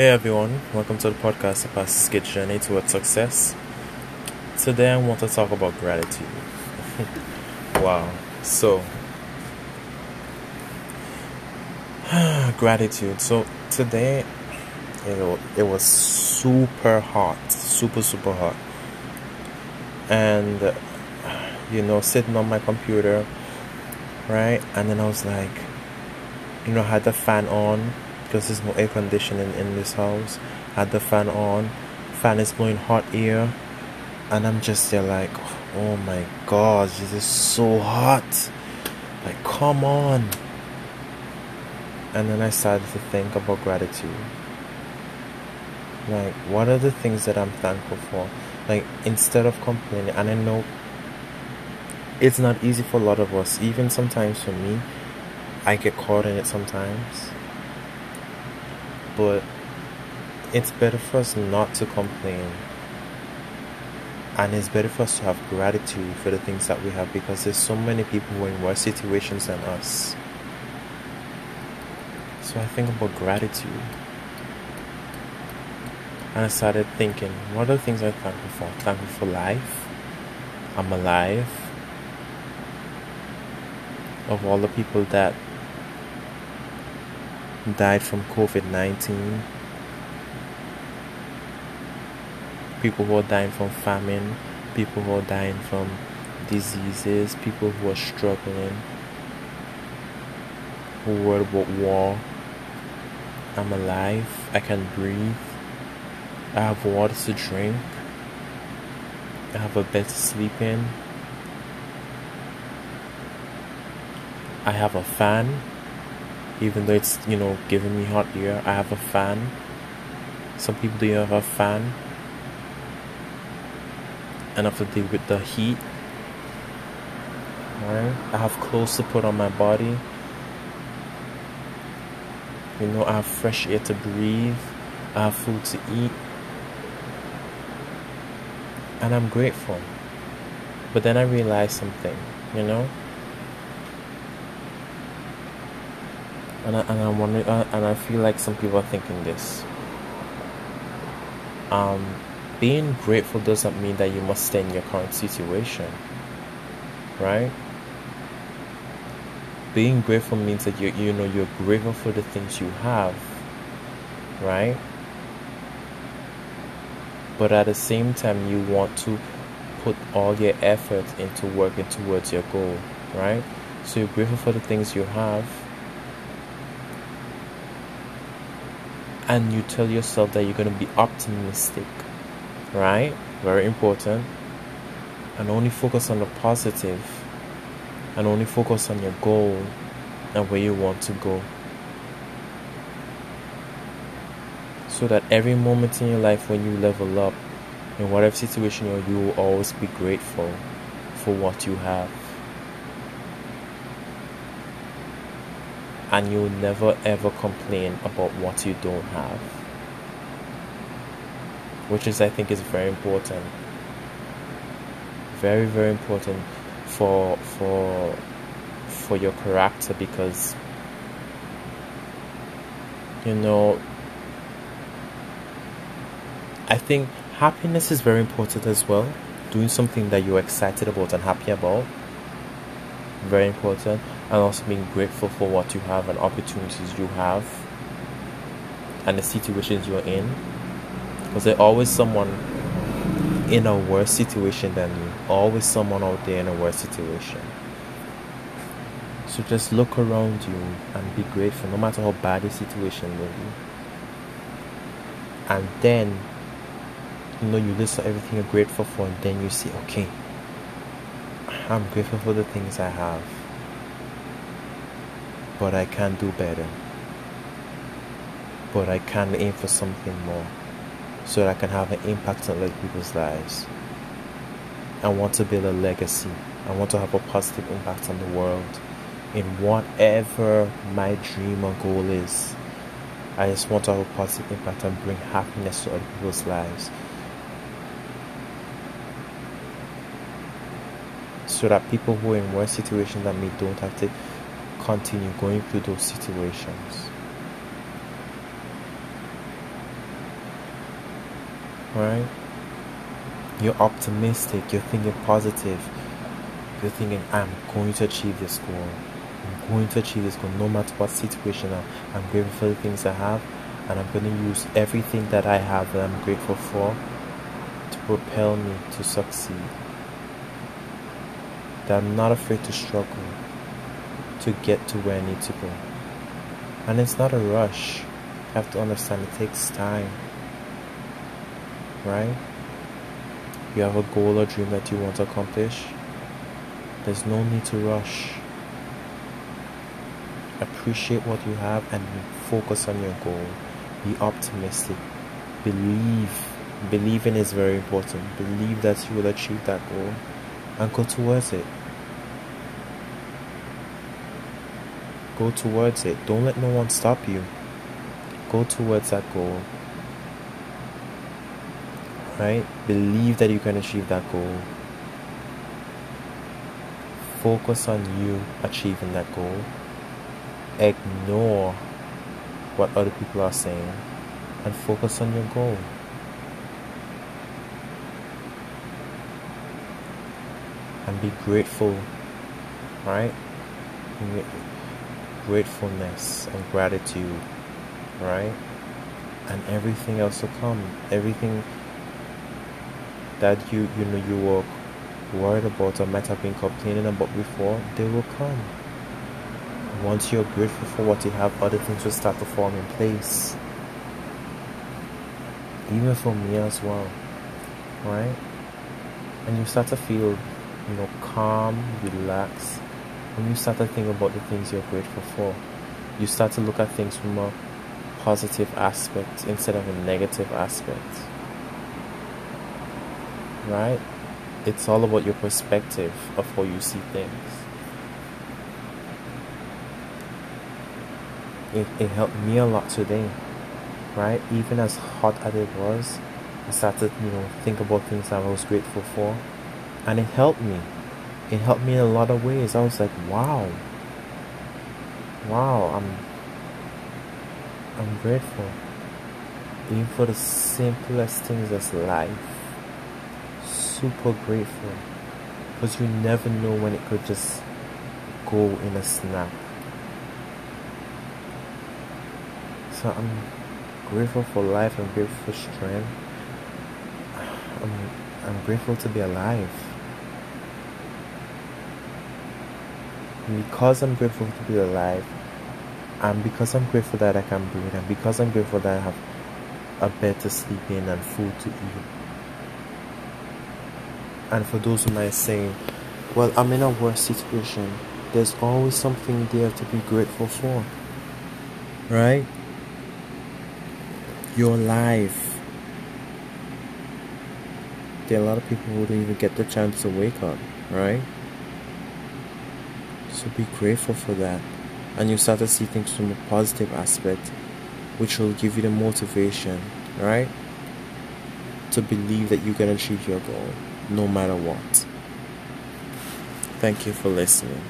Hey everyone, welcome to the podcast, The Pastor's Journey Towards Success. Today I want to talk about gratitude. Wow. So, gratitude. So today, it was super hot. And, sitting on my computer, right? And then I was like, I had the fan on, because there's no air conditioning in this house. I had the fan on. Fan is blowing hot air. And I'm just there like, oh my gosh, this is so hot. Like, come on. And then I started to think about gratitude. Like, what are the things that I'm thankful for? Like, instead of complaining. And I know it's not easy for a lot of us. Even sometimes for me, I get caught in it sometimes. But it's better for us not to complain, and it's better for us to have gratitude for the things that we have, because there's so many people who are in worse situations than us. So I think about gratitude, and I started thinking, what are the things I'm thankful for? I'm thankful for life. I'm alive. Of all the people that died from COVID-19, people who are dying from famine, people who are dying from diseases, people who are struggling, World War. I'm alive, I can breathe, I have water to drink, I have a bed to sleep in, I have a fan. Even though it's, giving me hot air, I have a fan. Some people do have a fan. And I have to deal with the heat. Right? I have clothes to put on my body. I have fresh air to breathe. I have food to eat. And I'm grateful. But then I realized something, And I feel like some people are thinking this. Being grateful doesn't mean that you must stay in your current situation, right? Being grateful means that you're grateful for the things you have, right? But at the same time, you want to put all your effort into working towards your goal, right? So you're grateful for the things you have. And you tell yourself that you're going to be optimistic, right? Very important. And only focus on the positive. And only focus on your goal and where you want to go. So that every moment in your life when you level up, in whatever situation you're in, you will always be grateful for what you have. And you'll never ever complain about what you don't have. Which is, I think, is very important. Very, very important for your character, because I think happiness is very important as well. Doing something that you're excited about and happy about. Very important. And also being grateful for what you have and opportunities you have and the situations you're in, because there's always someone in a worse situation than you, always someone out there in a worse situation. So just look around you and be grateful, no matter how bad the situation may be. And then you list everything you're grateful for, and then you say, okay, I'm grateful for the things I have, but I can do better. But I can aim for something more, so that I can have an impact on other people's lives. I want to build a legacy. I want to have a positive impact on the world, in whatever my dream or goal is. I just want to have a positive impact and bring happiness to other people's lives, so that people who are in worse situations than me don't have to continue going through those situations. right? You're optimistic, you're thinking positive, you're thinking, I'm going to achieve this goal. I'm going to achieve this goal no matter what situation. I'm grateful for the things I have, and I'm going to use everything that I have that I'm grateful for to propel me to succeed. That I'm not afraid to struggle to get to where I need to go. And it's not a rush. You have to understand it takes time, right? You have a goal or dream that you want to accomplish. There's no need to rush. Appreciate what you have and focus on your goal. Be optimistic. Believe. Believing is very important. Believe that you will achieve that goal and go towards it. Go towards it. Don't let no one stop you. Go towards that goal. Right? Believe that you can achieve that goal. Focus on you achieving that goal. Ignore what other people are saying and focus on your goal. And be grateful. Right? Gratefulness and gratitude, right? And everything else will come. Everything that you know you were worried about or might have been complaining about before, they will come. Once you're grateful for what you have, other things will start to fall in place. Even for me as well, right? And you start to feel, calm, relaxed. When you start to think about the things you're grateful for, you start to look at things from a positive aspect instead of a negative aspect, right? It's all about your perspective of how you see things. It helped me a lot today, right? Even as hot as it was, I started, think about things that I was grateful for, and it helped me. It helped me in a lot of ways. I was like, wow, I'm grateful. Even for the simplest things as life. Super grateful. Because you never know when it could just go in a snap. So I'm grateful for life. I'm grateful for strength. I'm grateful to be alive. And because I'm grateful to be alive, and because I'm grateful that I can breathe, and because I'm grateful that I have a bed to sleep in and food to eat. And for those who might say, well, I'm in a worse situation, there's always something there to be grateful for, right? You're alive. There are a lot of people who don't even get the chance to wake up, right? So be grateful for that, and you start to see things from a positive aspect, which will give you the motivation, right, to believe that you can achieve your goal no matter what. Thank you for listening.